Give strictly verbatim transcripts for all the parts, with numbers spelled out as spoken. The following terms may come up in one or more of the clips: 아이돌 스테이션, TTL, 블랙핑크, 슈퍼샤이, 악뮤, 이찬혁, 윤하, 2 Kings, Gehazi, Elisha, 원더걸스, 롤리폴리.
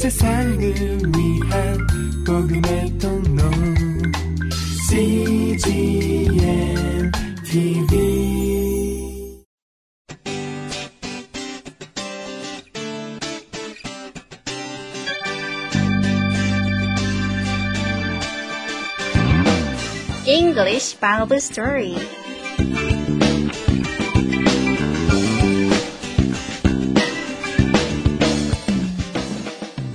세상을 위한 복음의 통로 씨지엔티비. English Bible Story.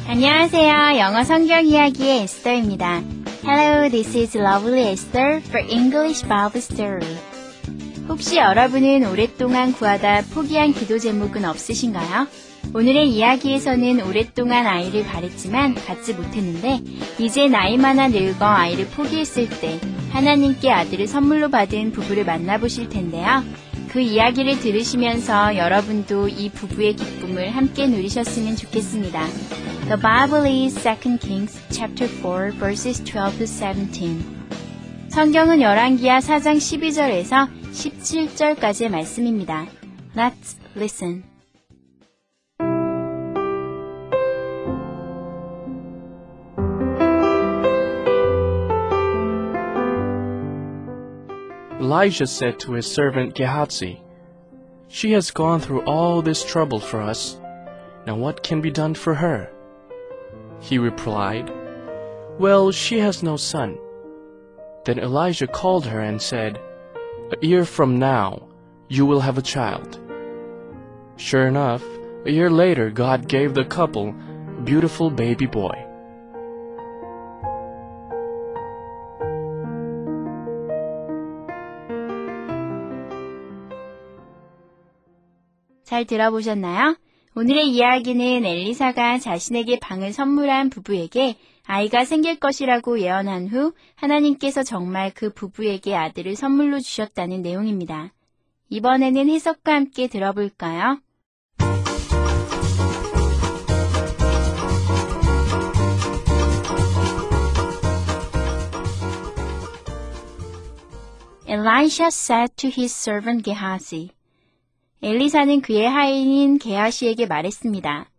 안녕하세요. 영어 성경 이야기의 에스더입니다. Hello, this is lovely Esther for English Bible Story. 혹시 여러분은 오랫동안 구하다 포기한 기도 제목은 없으신가요? 오늘의 이야기에서는 오랫동안 아이를 바랬지만 갖지 못했는데 이제 나이마나 늙어 아이를 포기했을 때 하나님께 아들을 선물로 받은 부부를 만나보실 텐데요. 그 이야기를 들으시면서 여러분도 이 부부의 기쁨을 함께 누리셨으면 좋겠습니다. The Bible is Second Kings chapter four verses twelve to seventeen. 성경은 열왕기하 사 장 십이 절에서 십칠 절까지의 말씀입니다. Let's listen. Elisha said to his servant Gehazi, "She has gone through all this trouble for us. Now what can be done for her?" He replied, "Well, she has no son." Then Elisha called her and said, "A year from now, you will have a child." Sure enough, a year later God gave the couple a beautiful baby boy. 잘 들어보셨나요? 오늘의 이야기는 엘리사가 자신에게 방을 선물한 부부에게 아이가 생길 것이라고 예언한 후 하나님께서 정말 그 부부에게 아들을 선물로 주셨다는 내용입니다. 이번에는 해석과 함께 들어볼까요? Elisha said to his servant Gehazi. 엘리사는 그의 하인인 게하시에게 말했습니다.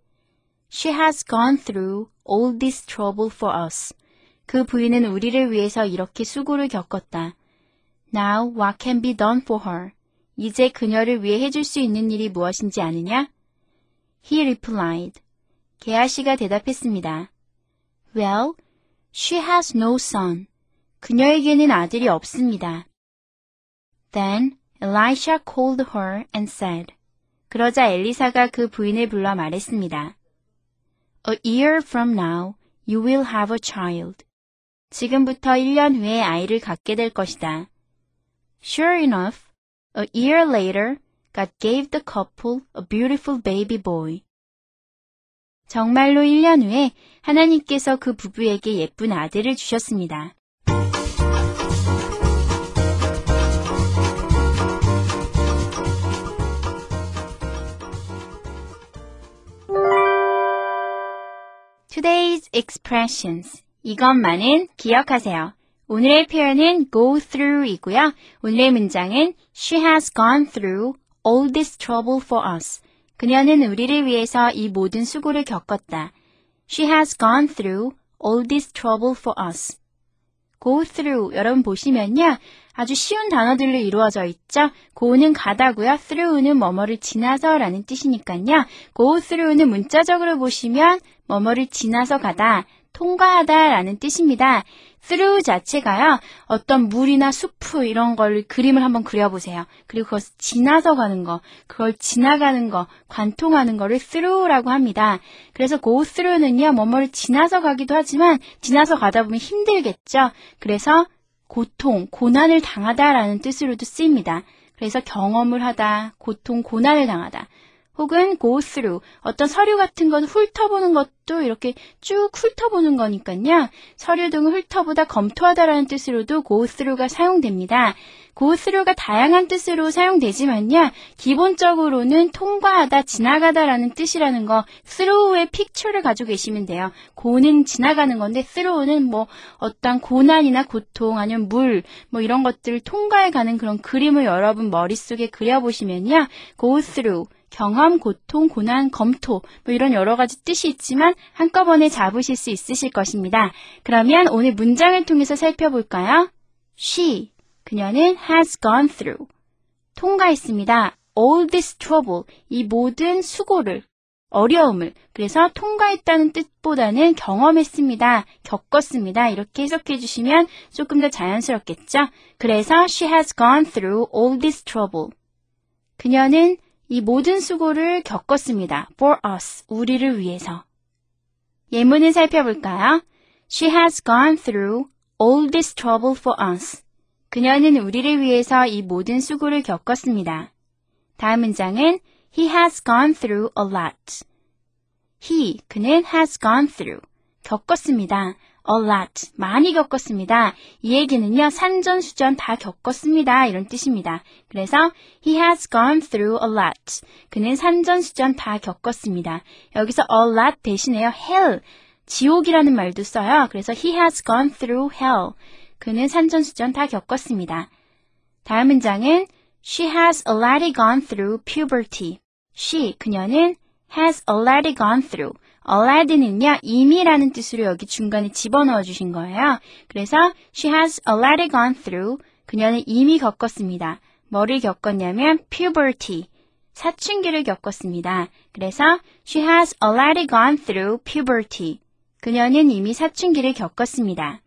She has gone through all this trouble for us. 그 부인은 우리를 위해서 이렇게 수고를 겪었다. Now what can be done for her? 이제 그녀를 위해 해줄 수 있는 일이 무엇인지 아느냐? He replied. 게하시가 대답했습니다. Well, she has no son. 그녀에게는 아들이 없습니다. Then Elisha called her and said, 그러자 엘리사가 그 부인을 불러 말했습니다. A year from now, you will have a child. 지금부터 일 년 후에 아이를 갖게 될 것이다. Sure enough, a year later, God gave the couple a beautiful baby boy. 정말로 일 년 후에 하나님께서 그 부부에게 예쁜 아들을 주셨습니다. Today's expressions. 이것만은 기억하세요. 오늘의 표현은 go through이고요. 오늘의 문장은 She has gone through all this trouble for us. 그녀는 우리를 위해서 이 모든 수고를 겪었다. She has gone through all this trouble for us. go through 여러분 보시면요. 아주 쉬운 단어들로 이루어져 있죠. go는 가다고요. through는 뭐뭐를 지나서 라는 뜻이니까요. go through는 문자적으로 보시면 뭐뭐를 지나서 가다, 통과하다 라는 뜻입니다. through 자체가요. 어떤 물이나 수프 이런 걸 그림을 한번 그려보세요. 그리고 그것을 지나서 가는 거, 그걸 지나가는 거, 관통하는 거를 through라고 합니다. 그래서 go through는요. 뭐뭐를 지나서 가기도 하지만 지나서 가다 보면 힘들겠죠. 그래서 고통, 고난을 당하다 라는 뜻으로도 쓰입니다. 그래서 경험을 하다, 고통, 고난을 당하다. 혹은 go through, 어떤 서류 같은 건 훑어보는 것도 이렇게 쭉 훑어보는 거니까요. 서류 등을 훑어보다, 검토하다라는 뜻으로도 go through가 사용됩니다. go through가 다양한 뜻으로 사용되지만요. 기본적으로는 통과하다, 지나가다라는 뜻이라는 거 through의 picture를 가지고 계시면 돼요. go는 지나가는 건데 through는 뭐 어떤 고난이나 고통 아니면 물 뭐 이런 것들을 통과해가는 그런 그림을 여러분 머릿속에 그려보시면요. go through. 경험, 고통, 고난, 검토 뭐 이런 여러 가지 뜻이 있지만 한꺼번에 잡으실 수 있으실 것입니다. 그러면 오늘 문장을 통해서 살펴볼까요? She, 그녀는 has gone through, 통과했습니다. All this trouble, 이 모든 수고를, 어려움을, 그래서 통과했다는 뜻보다는 경험했습니다, 겪었습니다, 이렇게 해석해 주시면 조금 더 자연스럽겠죠? 그래서 she has gone through all this trouble. 그녀는 이 모든 수고를 겪었습니다. For us, 우리를 위해서. 예문을 살펴볼까요? She has gone through all this trouble for us. 그녀는 우리를 위해서 이 모든 수고를 겪었습니다. 다음 문장은 He has gone through a lot. He, 그는 has gone through, 겪었습니다. A lot, 많이 겪었습니다. 이 얘기는요, 산전수전 다 겪었습니다, 이런 뜻입니다. 그래서 He has gone through a lot. 그는 산전수전 다 겪었습니다. 여기서 a lot 대신에요, hell, 지옥이라는 말도 써요. 그래서 He has gone through hell. 그는 산전수전 다 겪었습니다. 다음 문장은 She has already gone through puberty. She, 그녀는 has already gone through. already는요, 이미라는 뜻으로 여기 중간에 집어넣어 주신 거예요. 그래서 she has already gone through. 그녀는 이미 겪었습니다. 뭐를 겪었냐면 puberty, 사춘기를 겪었습니다. 그래서 she has already gone through puberty. 그녀는 이미 사춘기를 겪었습니다.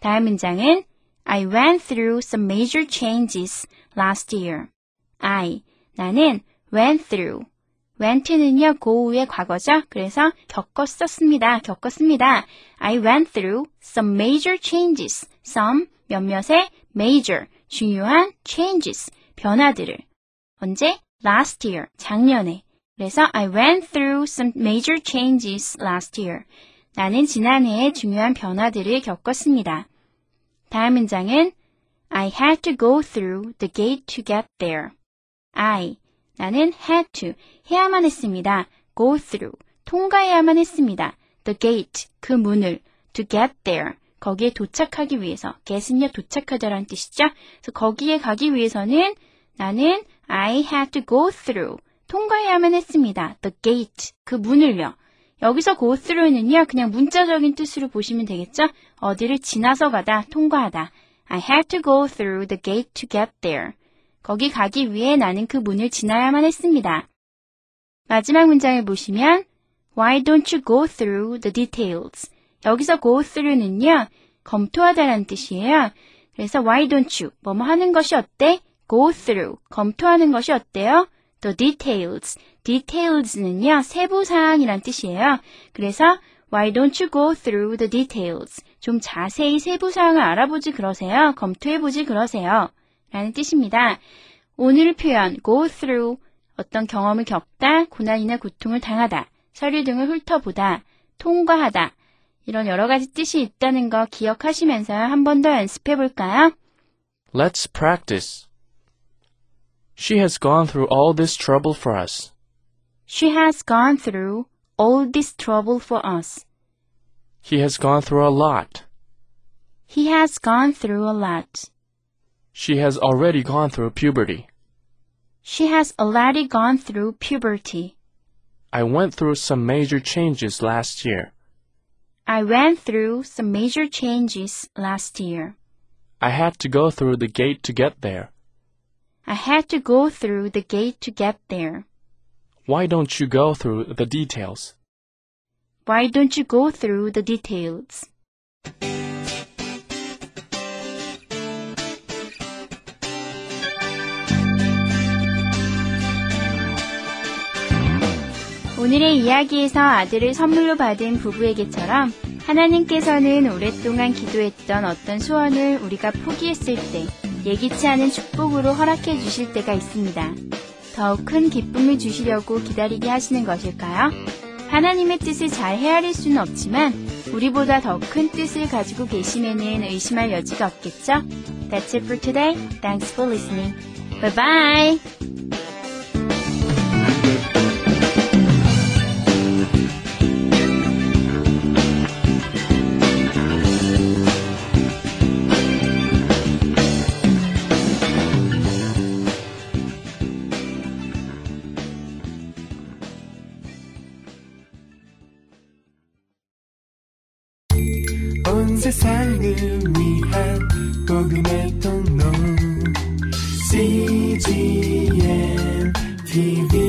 다음 문장은 I went through some major changes last year. I, 나는 went through. went는요, go의 과거죠. 그래서 겪었었습니다. 겪었습니다. I went through some major changes. some, 몇몇의 major, 중요한 changes, 변화들을. 언제? last year, 작년에. 그래서 I went through some major changes last year. 나는 지난해에 중요한 변화들을 겪었습니다. 다음 문장은 I had to go through the gate to get there. I, 나는 had to, 해야만 했습니다. go through, 통과해야만 했습니다. the gate, 그 문을, to get there, 거기에 도착하기 위해서, get은요, 도착하다라는 뜻이죠. 그래서 거기에 가기 위해서는 나는 I had to go through, 통과해야만 했습니다. the gate, 그 문을요. 여기서 go through는요, 그냥 문자적인 뜻으로 보시면 되겠죠? 어디를 지나서 가다, 통과하다. I had to go through the gate to get there. 거기 가기 위해 나는 그 문을 지나야만 했습니다. 마지막 문장을 보시면 Why don't you go through the details? 여기서 go through는요, 검토하다라는 뜻이에요. 그래서 why don't you, 뭐뭐 하는 것이 어때? go through, 검토하는 것이 어때요? the details. details는요, 세부사항이란 뜻이에요. 그래서 why don't you go through the details? 좀 자세히 세부사항을 알아보지 그러세요. 검토해보지 그러세요. 라는 뜻입니다. 오늘 표현 go through, 어떤 경험을 겪다, 고난이나 고통을 당하다, 서류 등을 훑어보다, 통과하다, 이런 여러 가지 뜻이 있다는 거 기억하시면서 한 번 더 연습해볼까요? Let's practice. She has gone through all this trouble for us. She has gone through all this trouble for us. He has gone through a lot. He has gone through a lot. She has already gone through puberty. She has already gone through puberty. I went through some major changes last year. I went through some major changes last year. I had to go through the gate to get there. I had to go through the gate to get there. Why don't you go through the details? Why don't you go through the details? 오늘의 이야기에서 아들을 선물로 받은 부부에게처럼 하나님께서는 오랫동안 기도했던 어떤 소원을 우리가 포기했을 때 예기치 않은 축복으로 허락해 주실 때가 있습니다. 더욱 큰 기쁨을 주시려고 기다리게 하시는 것일까요? 하나님의 뜻을 잘 헤아릴 수는 없지만 우리보다 더 큰 뜻을 가지고 계심에는 의심할 여지가 없겠죠? That's it for today. Thanks for listening. Bye-bye! 온 세상을 위한 복음의 통로 씨지엔티비